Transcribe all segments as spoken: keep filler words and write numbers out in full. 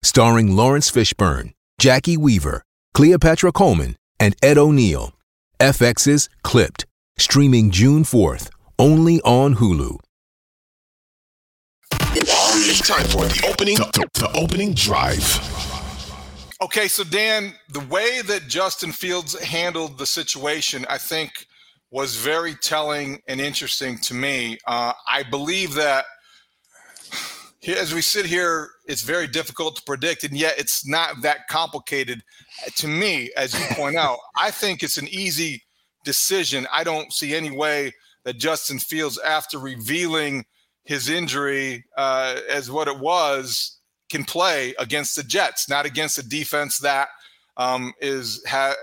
Starring Lawrence Fishburne, Jackie Weaver, Cleopatra Coleman, and Ed O'Neill. F X's Clipped, streaming June fourth, only on Hulu. It's time for the opening, the, the opening drive. Okay, so Dan, the way that Justin Fields handled the situation, I think, was very telling and interesting to me. Uh, I believe that as we sit here, it's very difficult to predict, and yet it's not that complicated. To me, as you point out, I think it's an easy decision. I don't see any way that Justin Fields, after revealing his injury uh, as what it was, can play against the Jets, not against a defense that um, is ha-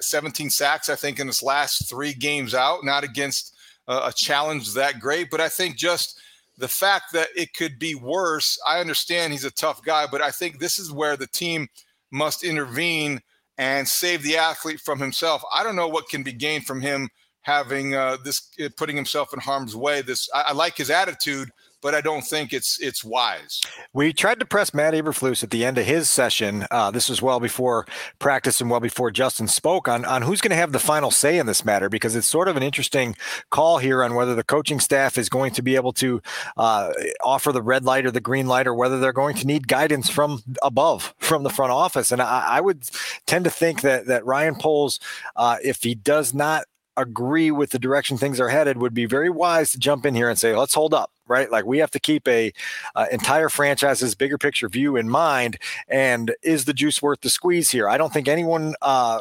seventeen sacks, I think, in its last three games out, not against uh, a challenge that great. But I think just the fact that it could be worse, I understand he's a tough guy, but I think this is where the team must intervene and save the athlete from himself. I don't know what can be gained from him having uh, this, putting himself in harm's way. This I, I like his attitude, but I don't think it's it's wise. We tried to press Matt Eberflus at the end of his session. Uh, this was well before practice and well before Justin spoke on, on who's going to have the final say in this matter, because it's sort of an interesting call here on whether the coaching staff is going to be able to uh, offer the red light or the green light, or whether they're going to need guidance from above, from the front office. And I, I would tend to think that, that Ryan Poles, uh, if he does not agree with the direction things are headed, would be very wise to jump in here and say, let's hold up, right? Like, we have to keep a uh, entire franchise's bigger picture view in mind. And is the juice worth the squeeze here? I don't think anyone uh,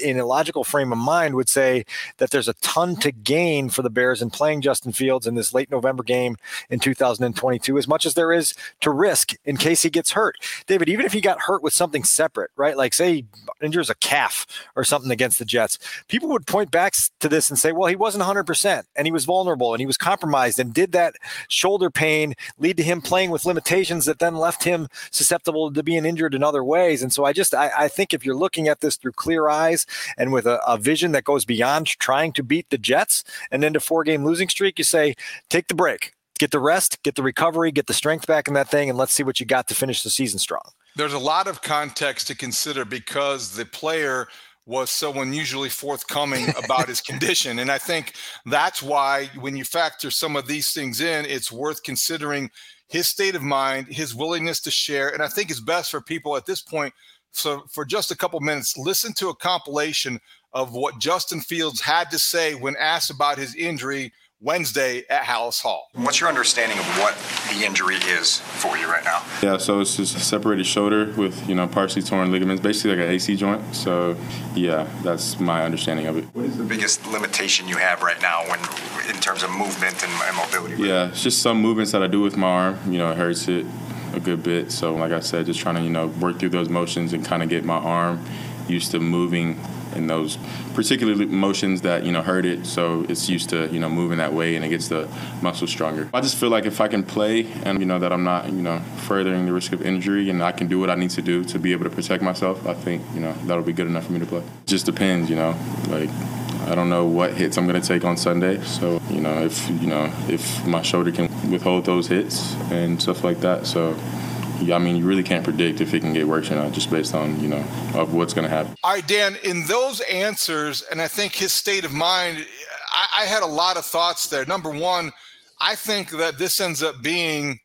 in a logical frame of mind would say that there's a ton to gain for the Bears in playing Justin Fields in this late November game in two thousand twenty-two, as much as there is to risk in case he gets hurt. David, even if he got hurt with something separate, right? Like, say he injures a calf or something against the Jets, people would point back to this and say, well, he wasn't one hundred percent and he was vulnerable and he was compromised, and did that shoulder pain lead to him playing with limitations that then left him susceptible to being injured in other ways? And so I just, I, I think if you're looking at this through clear eyes and with a, a vision that goes beyond trying to beat the Jets and into four game losing streak, you say, take the break, get the rest, get the recovery, get the strength back in that thing. And let's see what you got to finish the season strong. There's a lot of context to consider because the player was so unusually forthcoming about his condition. And I think that's why, when you factor some of these things in, it's worth considering his state of mind, his willingness to share. And I think it's best for people at this point, so for just a couple minutes, listen to a compilation of what Justin Fields had to say when asked about his injury Wednesday at Halas Hall. What's your understanding of what the injury is for you right now? Yeah, so it's just a separated shoulder with, you know, partially torn ligaments, basically like an A C joint. So, yeah, that's my understanding of it. What is the biggest limitation you have right now when, in terms of movement and, and mobility? Right? Yeah, it's just some movements that I do with my arm. You know, it hurts it a good bit. So, like I said, just trying to, you know, work through those motions and kind of get my arm used to moving in those particular motions that, you know, hurt it. So it's used to, you know, moving that way, and it gets the muscle stronger. I just feel like if I can play and, you know, that I'm not, you know, furthering the risk of injury, and I can do what I need to do to be able to protect myself, I think, you know, that'll be good enough for me to play. Just depends, you know, like, I don't know what hits I'm going to take on Sunday. So, you know, if, you know, if my shoulder can withhold those hits and stuff like that. So, yeah, I mean, you really can't predict if it can get worse or not, just based on, you know, of what's going to happen. All right, Dan, in those answers, and I think his state of mind, I, I had a lot of thoughts there. Number one, I think that this ends up being,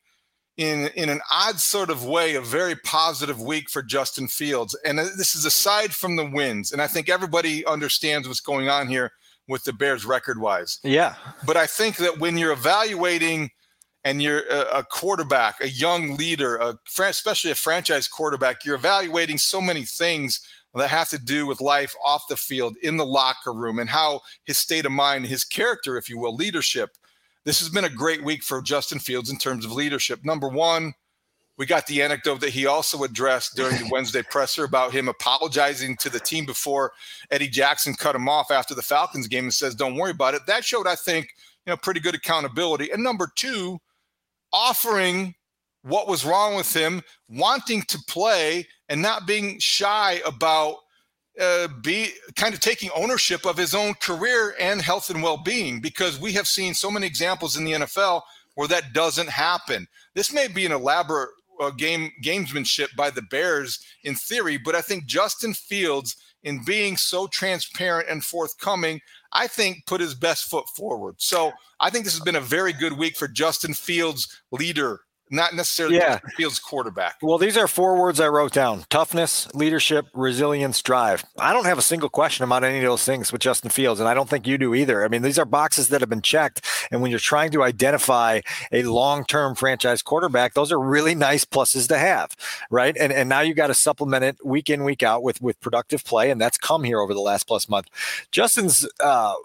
in in an odd sort of way, a very positive week for Justin Fields. And this is aside from the wins. And I think everybody understands what's going on here with the Bears record-wise. Yeah. But I think that when you're evaluating and you're a, a quarterback, a young leader, a, especially a franchise quarterback, you're evaluating so many things that have to do with life off the field, in the locker room, and how his state of mind, his character, if you will, leadership. This has been a great week for Justin Fields in terms of leadership. Number one, we got the anecdote that he also addressed during the Wednesday presser about him apologizing to the team before Eddie Jackson cut him off after the Falcons game and says, don't worry about it. That showed, I think, you know, pretty good accountability. And number two, offering what was wrong with him, wanting to play and not being shy about uh, be kind of taking ownership of his own career and health and well-being, because we have seen so many examples in the N F L where that doesn't happen. This may be an elaborate uh, game gamesmanship by the Bears in theory, but I think Justin Fields, in being so transparent and forthcoming, I think put his best foot forward. So I think this has been a very good week for Justin Fields, leader, not necessarily yeah. Justin Fields, quarterback. Well, these are four words I wrote down: toughness, leadership, resilience, drive. I don't have a single question about any of those things with Justin Fields, and I don't think you do either. I mean, these are boxes that have been checked, and when you're trying to identify a long-term franchise quarterback, those are really nice pluses to have, right? And and now you got to supplement it week in, week out with, with productive play, and that's come here over the last plus month. Justin's uh, –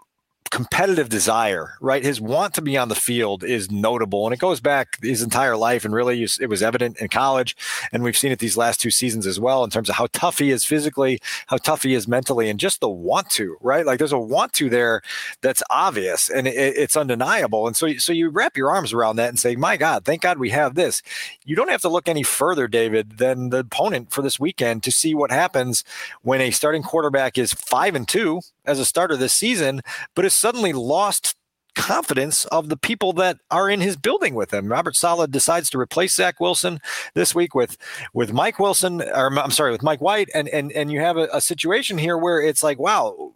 competitive desire, right? His want to be on the field is notable, and it goes back his entire life, and really it was evident in college, and we've seen it these last two seasons as well in terms of how tough he is physically, how tough he is mentally, and just the want to, right? Like there's a want to there that's obvious, and it, it's undeniable. And so, so you wrap your arms around that and say, my God, thank God we have this. You don't have to look any further, David, than the opponent for this weekend to see what happens when a starting quarterback is five and two as a starter this season, but has suddenly lost confidence of the people that are in his building with him. Robert Saleh decides to replace Zach Wilson this week with with Mike Wilson, or I'm sorry, with Mike White, and and and you have a, a situation here where it's like, wow,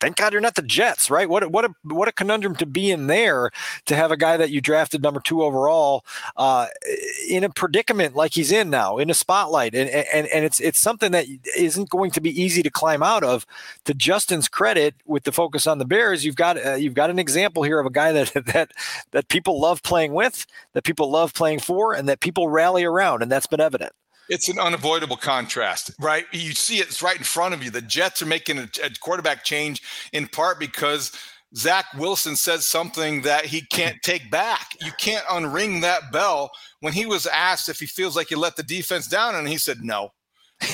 thank God you're not the Jets, right? What what a what a conundrum to be in there, to have a guy that you drafted number two overall uh, in a predicament like he's in now, in a spotlight, and and and it's it's something that isn't going to be easy to climb out of. To Justin's credit, with the focus on the Bears, you've got uh, you've got an example here of a guy that that that people love playing with, that people love playing for, and that people rally around, and that's been evident. It's an unavoidable contrast, right? You see it, it's right in front of you. The Jets are making a, a quarterback change in part because Zach Wilson says something that he can't take back. You can't unring that bell. When he was asked if he feels like he let the defense down, and he said no.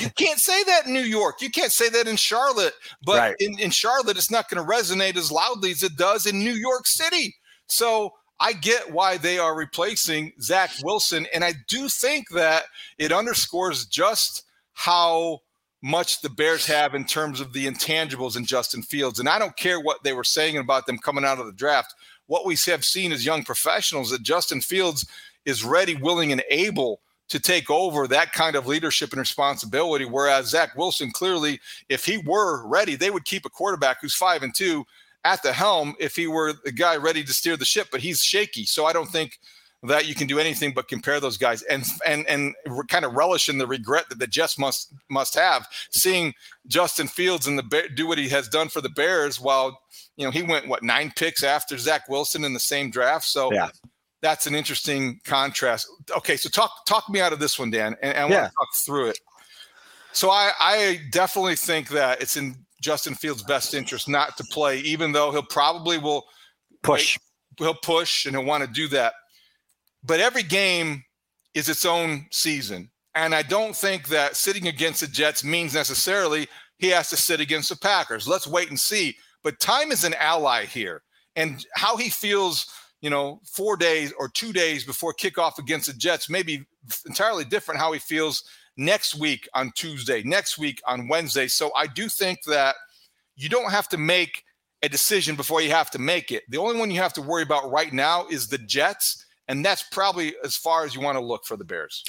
You can't say that in New York. You can't say that in Charlotte. But right. in, in Charlotte, it's not going to resonate as loudly as it does in New York City. So I get why they are replacing Zach Wilson, and I do think that it underscores just how much the Bears have in terms of the intangibles in Justin Fields. And I don't care what they were saying about them coming out of the draft. What we have seen as young professionals, that Justin Fields is ready, willing, and able to take over that kind of leadership and responsibility, whereas Zach Wilson, clearly, if he were ready, they would keep a quarterback who's five and two at the helm if he were the guy ready to steer the ship, but he's shaky. So I don't think that you can do anything but compare those guys and and and kind of relish in the regret that the Jets must must have, seeing Justin Fields and the Bear do what he has done for the Bears, while, you know, he went, what, nine picks after Zach Wilson in the same draft. So yeah. That's an interesting contrast. Okay, so talk talk me out of this one, Dan, and, and I yeah. want to talk through it. So I, I definitely think that it's in Justin Fields' best interest not to play, even though he'll probably will push, he'll push and he'll want to do that. But every game is its own season. And I don't think that sitting against the Jets means necessarily he has to sit against the Packers. Let's wait and see. But time is an ally here, and how he feels, you know, four days or two days before kickoff against the Jets may be entirely different how he feels next week on Tuesday, next week on Wednesday. So I do think that you don't have to make a decision before you have to make it. The only one you have to worry about right now is the Jets, And that's probably as far as you want to look for the Bears.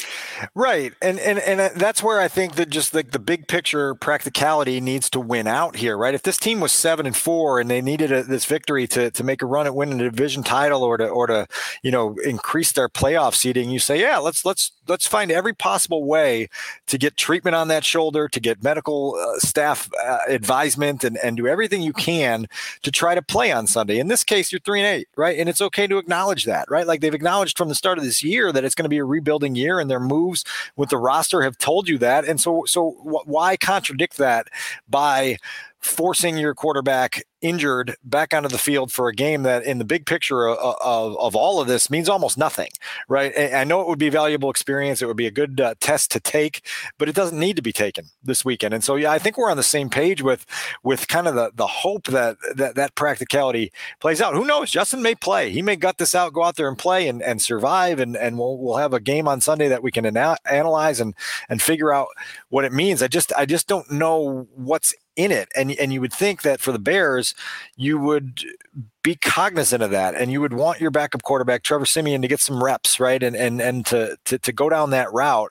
Right. And and and that's where I think that just like the big picture practicality needs to win out here, right? If this team was seven and four and they needed a, this victory to to make a run at winning a division title or to or to, you know, increase their playoff seeding, you say, yeah, let's let's let's find every possible way to get treatment on that shoulder, to get medical uh, staff uh, advisement and, and do everything you can to try to play on Sunday. In this case, you're three and eight, right? And it's okay to acknowledge that, right? Like they've acknowledged from the start of this year that it's going to be a rebuilding year, and their moves with the roster have told you that. And so, so why contradict that by forcing your quarterback injured back onto the field for a game that in the big picture of, of, of all of this means almost nothing, right? I know it would be a valuable experience. It would be a good uh, test to take, but it doesn't need to be taken this weekend. And so, yeah, I think we're on the same page with, with kind of the, the hope that, that that practicality plays out. Who knows? Justin may play. He may gut this out, go out there and play and, and survive. And, and we'll, we'll have a game on Sunday that we can ana- analyze and, and figure out what it means. I just, I just don't know what's in it. And and you would think that for the Bears, you would be cognizant of that, and you would want your backup quarterback, Trevor Siemian, to get some reps, right? And and and to to, to go down that route.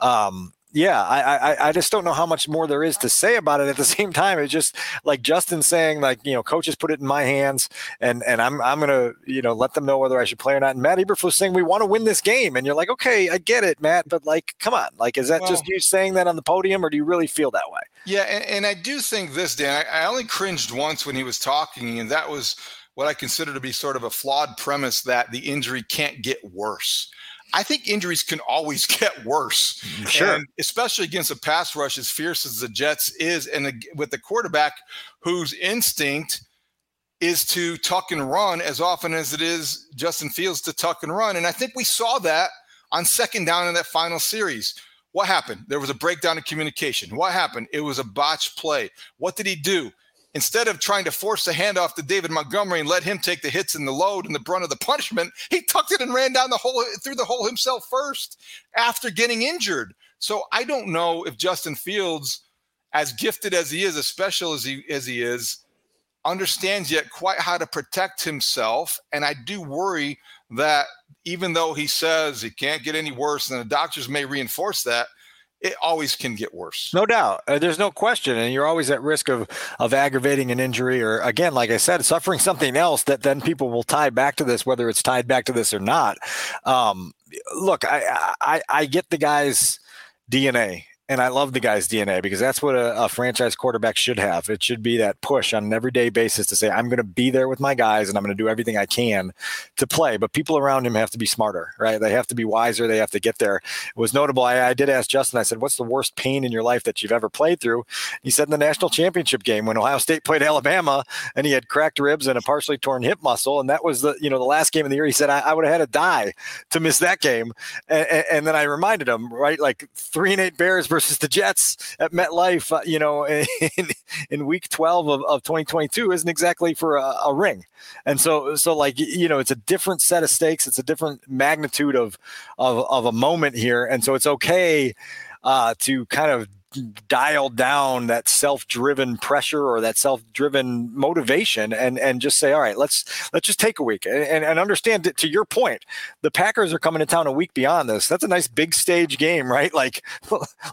Um, yeah, I, I I just don't know how much more there is to say about it. At the same time, it's just like Justin saying, like, you know, coaches put it in my hands, and and I'm I'm gonna, you know, let them know whether I should play or not. And Matt Eberflus saying we want to win this game, and you're like, okay, I get it, Matt, but like, come on, like, is that well, just you saying that on the podium, or do you really feel that way? Yeah, and, and I do think this, Dan, I, I only cringed once when he was talking, and that was what I consider to be sort of a flawed premise that the injury can't get worse. I think injuries can always get worse, sure, and especially against a pass rush as fierce as the Jets is, and the, with the quarterback whose instinct is to tuck and run as often as it is Justin Fields to tuck and run. And I think we saw that on second down in that final series. What happened? There was a breakdown in communication. What happened? It was a botched play. What did he do? Instead of trying to force the handoff to David Montgomery and let him take the hits and the load and the brunt of the punishment, he tucked it and ran down the hole through the hole himself first after getting injured. So I don't know if Justin Fields, as gifted as he is, as special as he as he is, understands yet quite how to protect himself. And I do worry that even though he says it can't get any worse, and the doctors may reinforce that, it always can get worse. No doubt. Uh, there's no question. And you're always at risk of, of aggravating an injury or, again, like I said, suffering something else that then people will tie back to this, whether it's tied back to this or not. Um, look, I, I, I get the guy's D N A. And I love the guy's D N A because that's what a, a franchise quarterback should have. It should be that push on an everyday basis to say, I'm going to be there with my guys and I'm going to do everything I can to play. But people around him have to be smarter, right? They have to be wiser. They have to get there. It was notable. I, I did ask Justin, I said, what's the worst pain in your life that you've ever played through? He said in the national championship game when Ohio State played Alabama and he had cracked ribs and a partially torn hip muscle. And that was the, you know, the last game of the year. He said, I, I would have had to die to miss that game. And, and, and then I reminded him, right, like three and eight Bears versus the Jets at MetLife, uh, you know, in, in week twelve of, of twenty twenty-two isn't exactly for a, a ring. And so, so like, you know, it's a different set of stakes. It's a different magnitude of, of, of a moment here. And so it's okay uh, to kind of dial down that self-driven pressure or that self-driven motivation and, and just say, all right, let's, let's just take a week and, and, and understand that, to your point, the Packers are coming to town a week beyond this. That's a nice big stage game, right? Like,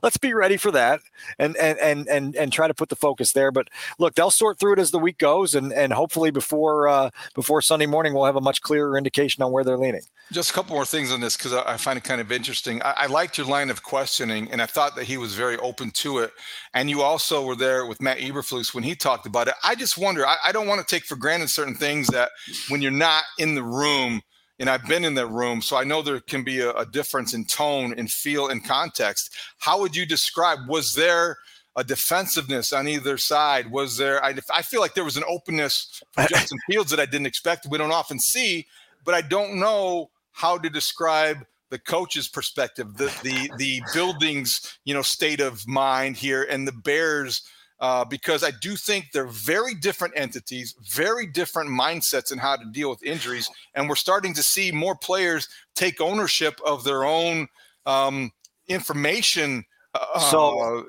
let's be ready for that and, and, and, and, and try to put the focus there. But look, they'll sort through it as the week goes. And, and hopefully before, uh, before Sunday morning, we'll have a much clearer indication on where they're leaning. Just a couple more things on this, cause I, I find it kind of interesting. I, I liked your line of questioning, and I thought that he was very open to it. And you also were there with Matt Eberflus when he talked about it. I just wonder, I, I don't want to take for granted certain things that when you're not in the room, and I've been in that room, so I know there can be a, a difference in tone and feel and context. How would you describe, was there a defensiveness on either side? Was there, I, I feel like there was an openness from Justin Fields that I didn't expect. We don't often see, but I don't know how to describe the coach's perspective, the the the building's, you know, state of mind here, and the Bears, uh, because I do think they're very different entities, very different mindsets in how to deal with injuries, and we're starting to see more players take ownership of their own um, information uh, so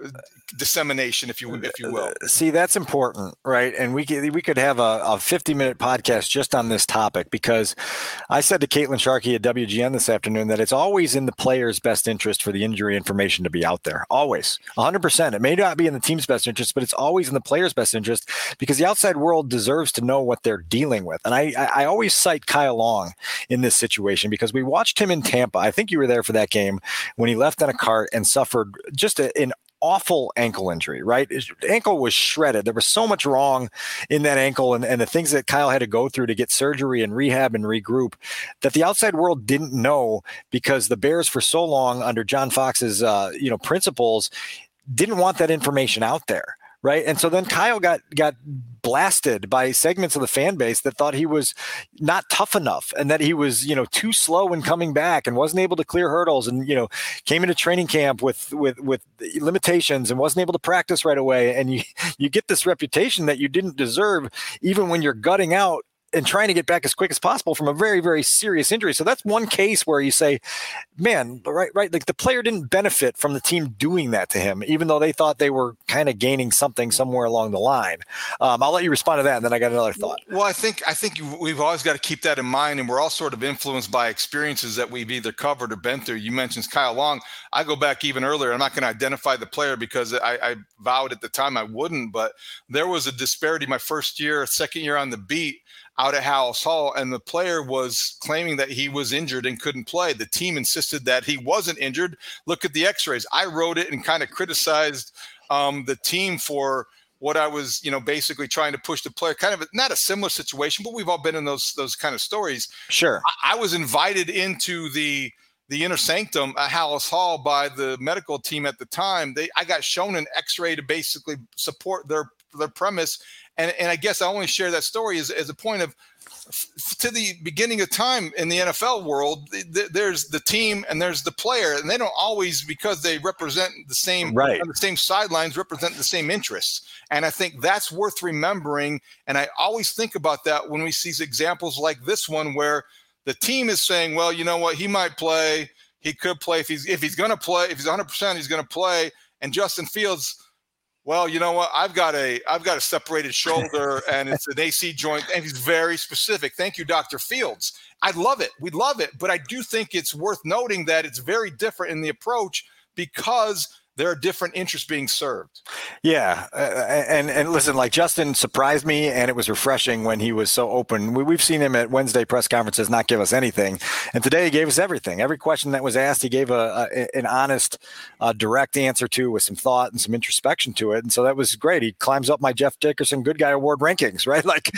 dissemination, if you if you will. See, that's important, right? And we could, we could have a, a fifty minute podcast just on this topic, because I said to Caitlin Sharkey at W G N this afternoon that it's always in the player's best interest for the injury information to be out there. Always, one hundred percent. It may not be in the team's best interest, but it's always in the player's best interest, because the outside world deserves to know what they're dealing with. And I, I always cite Kyle Long in this situation, because we watched him in Tampa. I think you were there for that game when he left on a cart and suffered just a, an awful ankle injury, right? His ankle was shredded. There was so much wrong in that ankle, and, and the things that Kyle had to go through to get surgery and rehab and regroup that the outside world didn't know, because the Bears for so long under John Fox's uh, you know, principles didn't want that information out there. Right. And so then Kyle got got blasted by segments of the fan base that thought he was not tough enough, and that he was, you know, too slow in coming back, and wasn't able to clear hurdles, and, you know, came into training camp with with with limitations and wasn't able to practice right away. And you, you get this reputation that you didn't deserve, even when you're gutting out and trying to get back as quick as possible from a very, very serious injury. So that's one case where you say, man, right, right. Like, the player didn't benefit from the team doing that to him, even though they thought they were kind of gaining something somewhere along the line. Um, I'll let you respond to that, and then I got another thought. Well, I think, I think we've always got to keep that in mind. And we're all sort of influenced by experiences that we've either covered or been through. You mentioned Kyle Long. I go back even earlier. I'm not going to identify the player, because I, I vowed at the time I wouldn't, but there was a disparity my first year, second year on the beat, out at Halas Hall, and the player was claiming that he was injured and couldn't play. The team insisted that he wasn't injured. Look at the x-rays. I wrote it and kind of criticized um, the team for what I was, you know, basically trying to push the player. Kind of a, not a similar situation, but we've all been in those those kind of stories. Sure. I, I was invited into the the inner sanctum at Halas Hall by the medical team at the time. They I got shown an x-ray to basically support their their premise. And and I guess I only share that story as, as a point of, f- to the beginning of time in the N F L world, th- there's the team and there's the player, and they don't always, because they represent the same, right, on the same sidelines, represent the same interests. And I think that's worth remembering. And I always think about that when we see examples like this one, where the team is saying, well, you know what, he might play, he could play if he's if he's going to play, if he's one hundred percent, he's going to play. And Justin Fields, well, you know what? I've got a I've got a separated shoulder, and it's an A C joint, and he's very specific. Thank you, Doctor Fields. I love it. We love it. But I do think it's worth noting that it's very different in the approach, because there are different interests being served. Yeah. Uh, and, and listen, like, Justin surprised me, and it was refreshing when he was so open. We, we've seen him at Wednesday press conferences not give us anything. And today he gave us everything. Every question that was asked, he gave a, a an honest, uh, direct answer to, with some thought and some introspection to it. And so that was great. He climbs up my Jeff Dickerson Good Guy Award rankings, right? Like,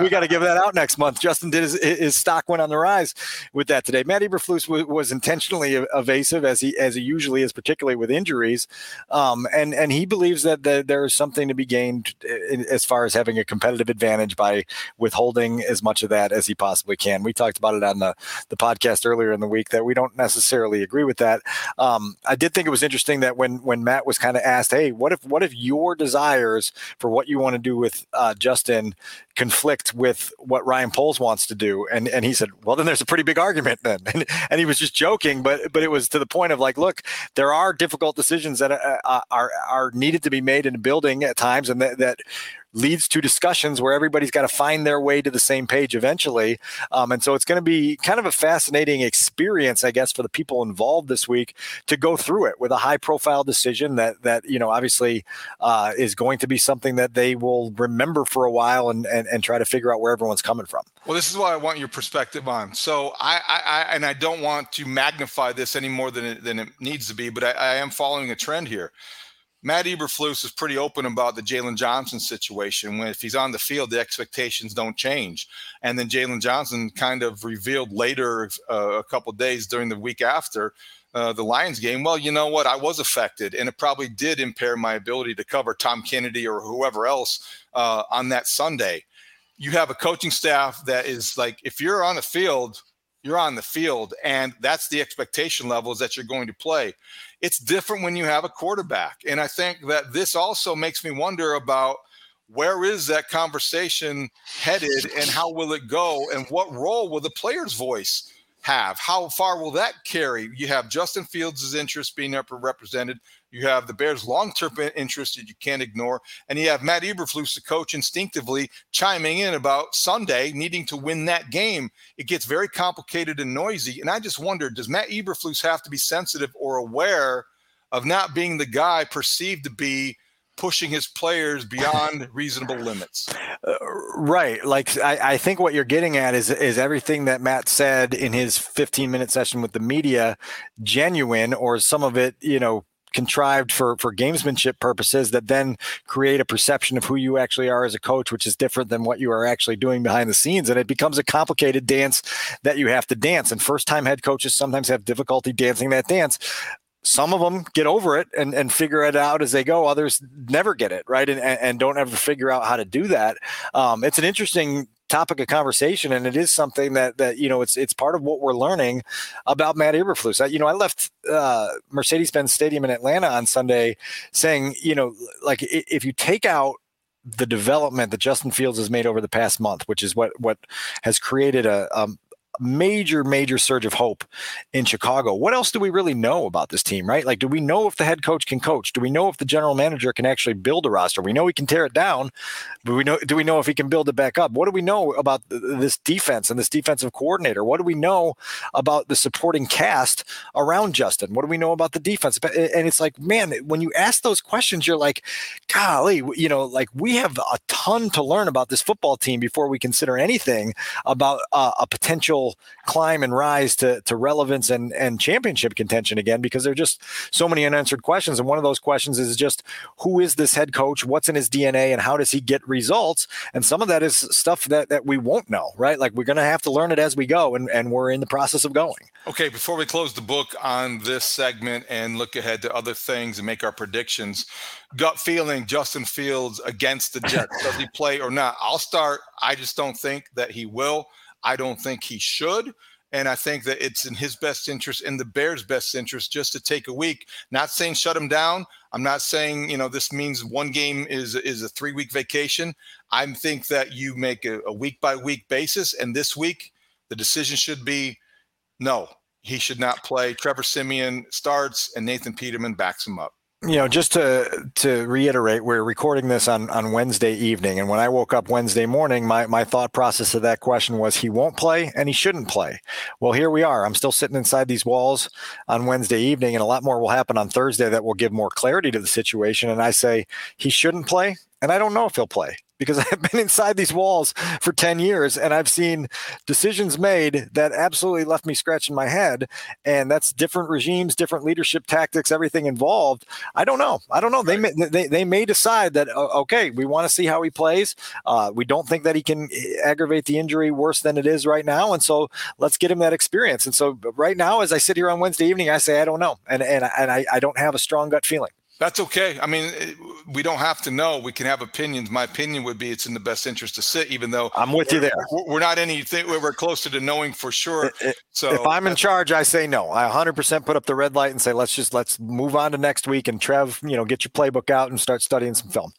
we got to give that out next month. Justin did his, his stock went on the rise with that today. Matt Eberflus was, was intentionally evasive, as he, as he usually is, particularly with injuries. Um, and, and he believes that the, there is something to be gained in, as far as having a competitive advantage, by withholding as much of that as he possibly can. We talked about it on the, the podcast earlier in the week that we don't necessarily agree with that. Um, I did think it was interesting that when, when Matt was kind of asked, hey, what if what if your desires for what you want to do with uh, Justin conflict with what Ryan Poles wants to do? And and he said, well, then there's a pretty big argument then. And, and he was just joking, but but it was to the point of, like, look, there are difficult decisions that are, are are needed to be made in a building at times, and that, that leads to discussions where everybody's got to find their way to the same page eventually. Um, and so it's going to be kind of a fascinating experience, I guess, for the people involved this week to go through it with a high profile decision that, that, you know, obviously uh, is going to be something that they will remember for a while, and, and, and try to figure out where everyone's coming from. Well, this is what I want your perspective on. So I, I, I and I don't want to magnify this any more than it, than it needs to be, but I, I am following a trend here. Matt Eberflus is pretty open about the Jalen Johnson situation. When if he's on the field, the expectations don't change. And then Jalen Johnson kind of revealed later, uh, a couple of days during the week after uh, the Lions game, well, you know what? I was affected, and it probably did impair my ability to cover Tom Kennedy or whoever else uh, on that Sunday. You have a coaching staff that is like, if you're on the field, you're on the field, and that's the expectation levels that you're going to play. It's different when you have a quarterback. And I think that this also makes me wonder about where is that conversation headed, and how will it go, and what role will the player's voice have? How far will that carry? You have Justin Fields' interest being represented. You have the Bears' long-term interest that you can't ignore. And you have Matt Eberflus, the coach, instinctively chiming in about Sunday needing to win that game. It gets very complicated and noisy. And I just wonder, does Matt Eberflus have to be sensitive or aware of not being the guy perceived to be pushing his players beyond reasonable limits? Uh, right. Like, I, I think what you're getting at is, is everything that Matt said in his fifteen minute session with the media genuine, or some of it, you know, contrived for, for gamesmanship purposes that then create a perception of who you actually are as a coach, which is different than what you are actually doing behind the scenes. And it becomes a complicated dance that you have to dance. And first time head coaches sometimes have difficulty dancing that dance. Some of them get over it and, and figure it out as they go. Others never get it, right, and, and don't ever figure out how to do that. Um, it's an interesting topic of conversation, and it is something that, that you know, it's it's part of what we're learning about Matt Eberflus. I, you know, I left uh, Mercedes-Benz Stadium in Atlanta on Sunday saying, you know, like if you take out the development that Justin Fields has made over the past month, which is what, what has created a um, – major, major surge of hope in Chicago. What else do we really know about this team, right? Like, do we know if the head coach can coach? Do we know if the general manager can actually build a roster? We know he can tear it down, but we know, do we know if he can build it back up? What do we know about this defense and this defensive coordinator? What do we know about the supporting cast around Justin? What do we know about the defense? And it's like, man, when you ask those questions, you're like, golly, you know, like we have a ton to learn about this football team before we consider anything about uh, a potential climb and rise to, to relevance and, and championship contention again, because there are just so many unanswered questions. And one of those questions is just, who is this head coach? What's in his D N A and how does he get results? And some of that is stuff that, that we won't know, right? Like we're going to have to learn it as we go, and, and we're in the process of going. Okay, before we close the book on this segment and look ahead to other things and make our predictions, gut feeling, Justin Fields against the Jets, does he play or not? I'll start. I just don't think that he will. I don't think he should, and I think that it's in his best interest, in the Bears' best interest, just to take a week. Not saying shut him down. I'm not saying, you know, this means one game is is a three-week vacation. I think that you make a, a week-by-week basis, and this week the decision should be no, he should not play. Trevor Siemian starts, and Nathan Peterman backs him up. You know, just to to reiterate, we're recording this on, on Wednesday evening. And when I woke up Wednesday morning, my, my thought process of that question was he won't play and he shouldn't play. Well, here we are. I'm still sitting inside these walls on Wednesday evening, and a lot more will happen on Thursday that will give more clarity to the situation. And I say he shouldn't play, and I don't know if he'll play, because I've been inside these walls for ten years and I've seen decisions made that absolutely left me scratching my head. And that's different regimes, different leadership tactics, everything involved. I don't know. I don't know. They may, they, they may decide that, okay, we want to see how he plays. Uh, we don't think that he can aggravate the injury worse than it is right now. And so let's get him that experience. And so right now, as I sit here on Wednesday evening, I say, I don't know. And, and, and I, I don't have a strong gut feeling. That's okay. I mean, we don't have to know. We can have opinions. My opinion would be it's in the best interest to sit, even though I'm with you there. We're not anything. We're closer to knowing for sure. So if I'm in charge, I say no. I one hundred percent put up the red light and say let's just let's move on to next week. And Trev, you know, get your playbook out and start studying some film.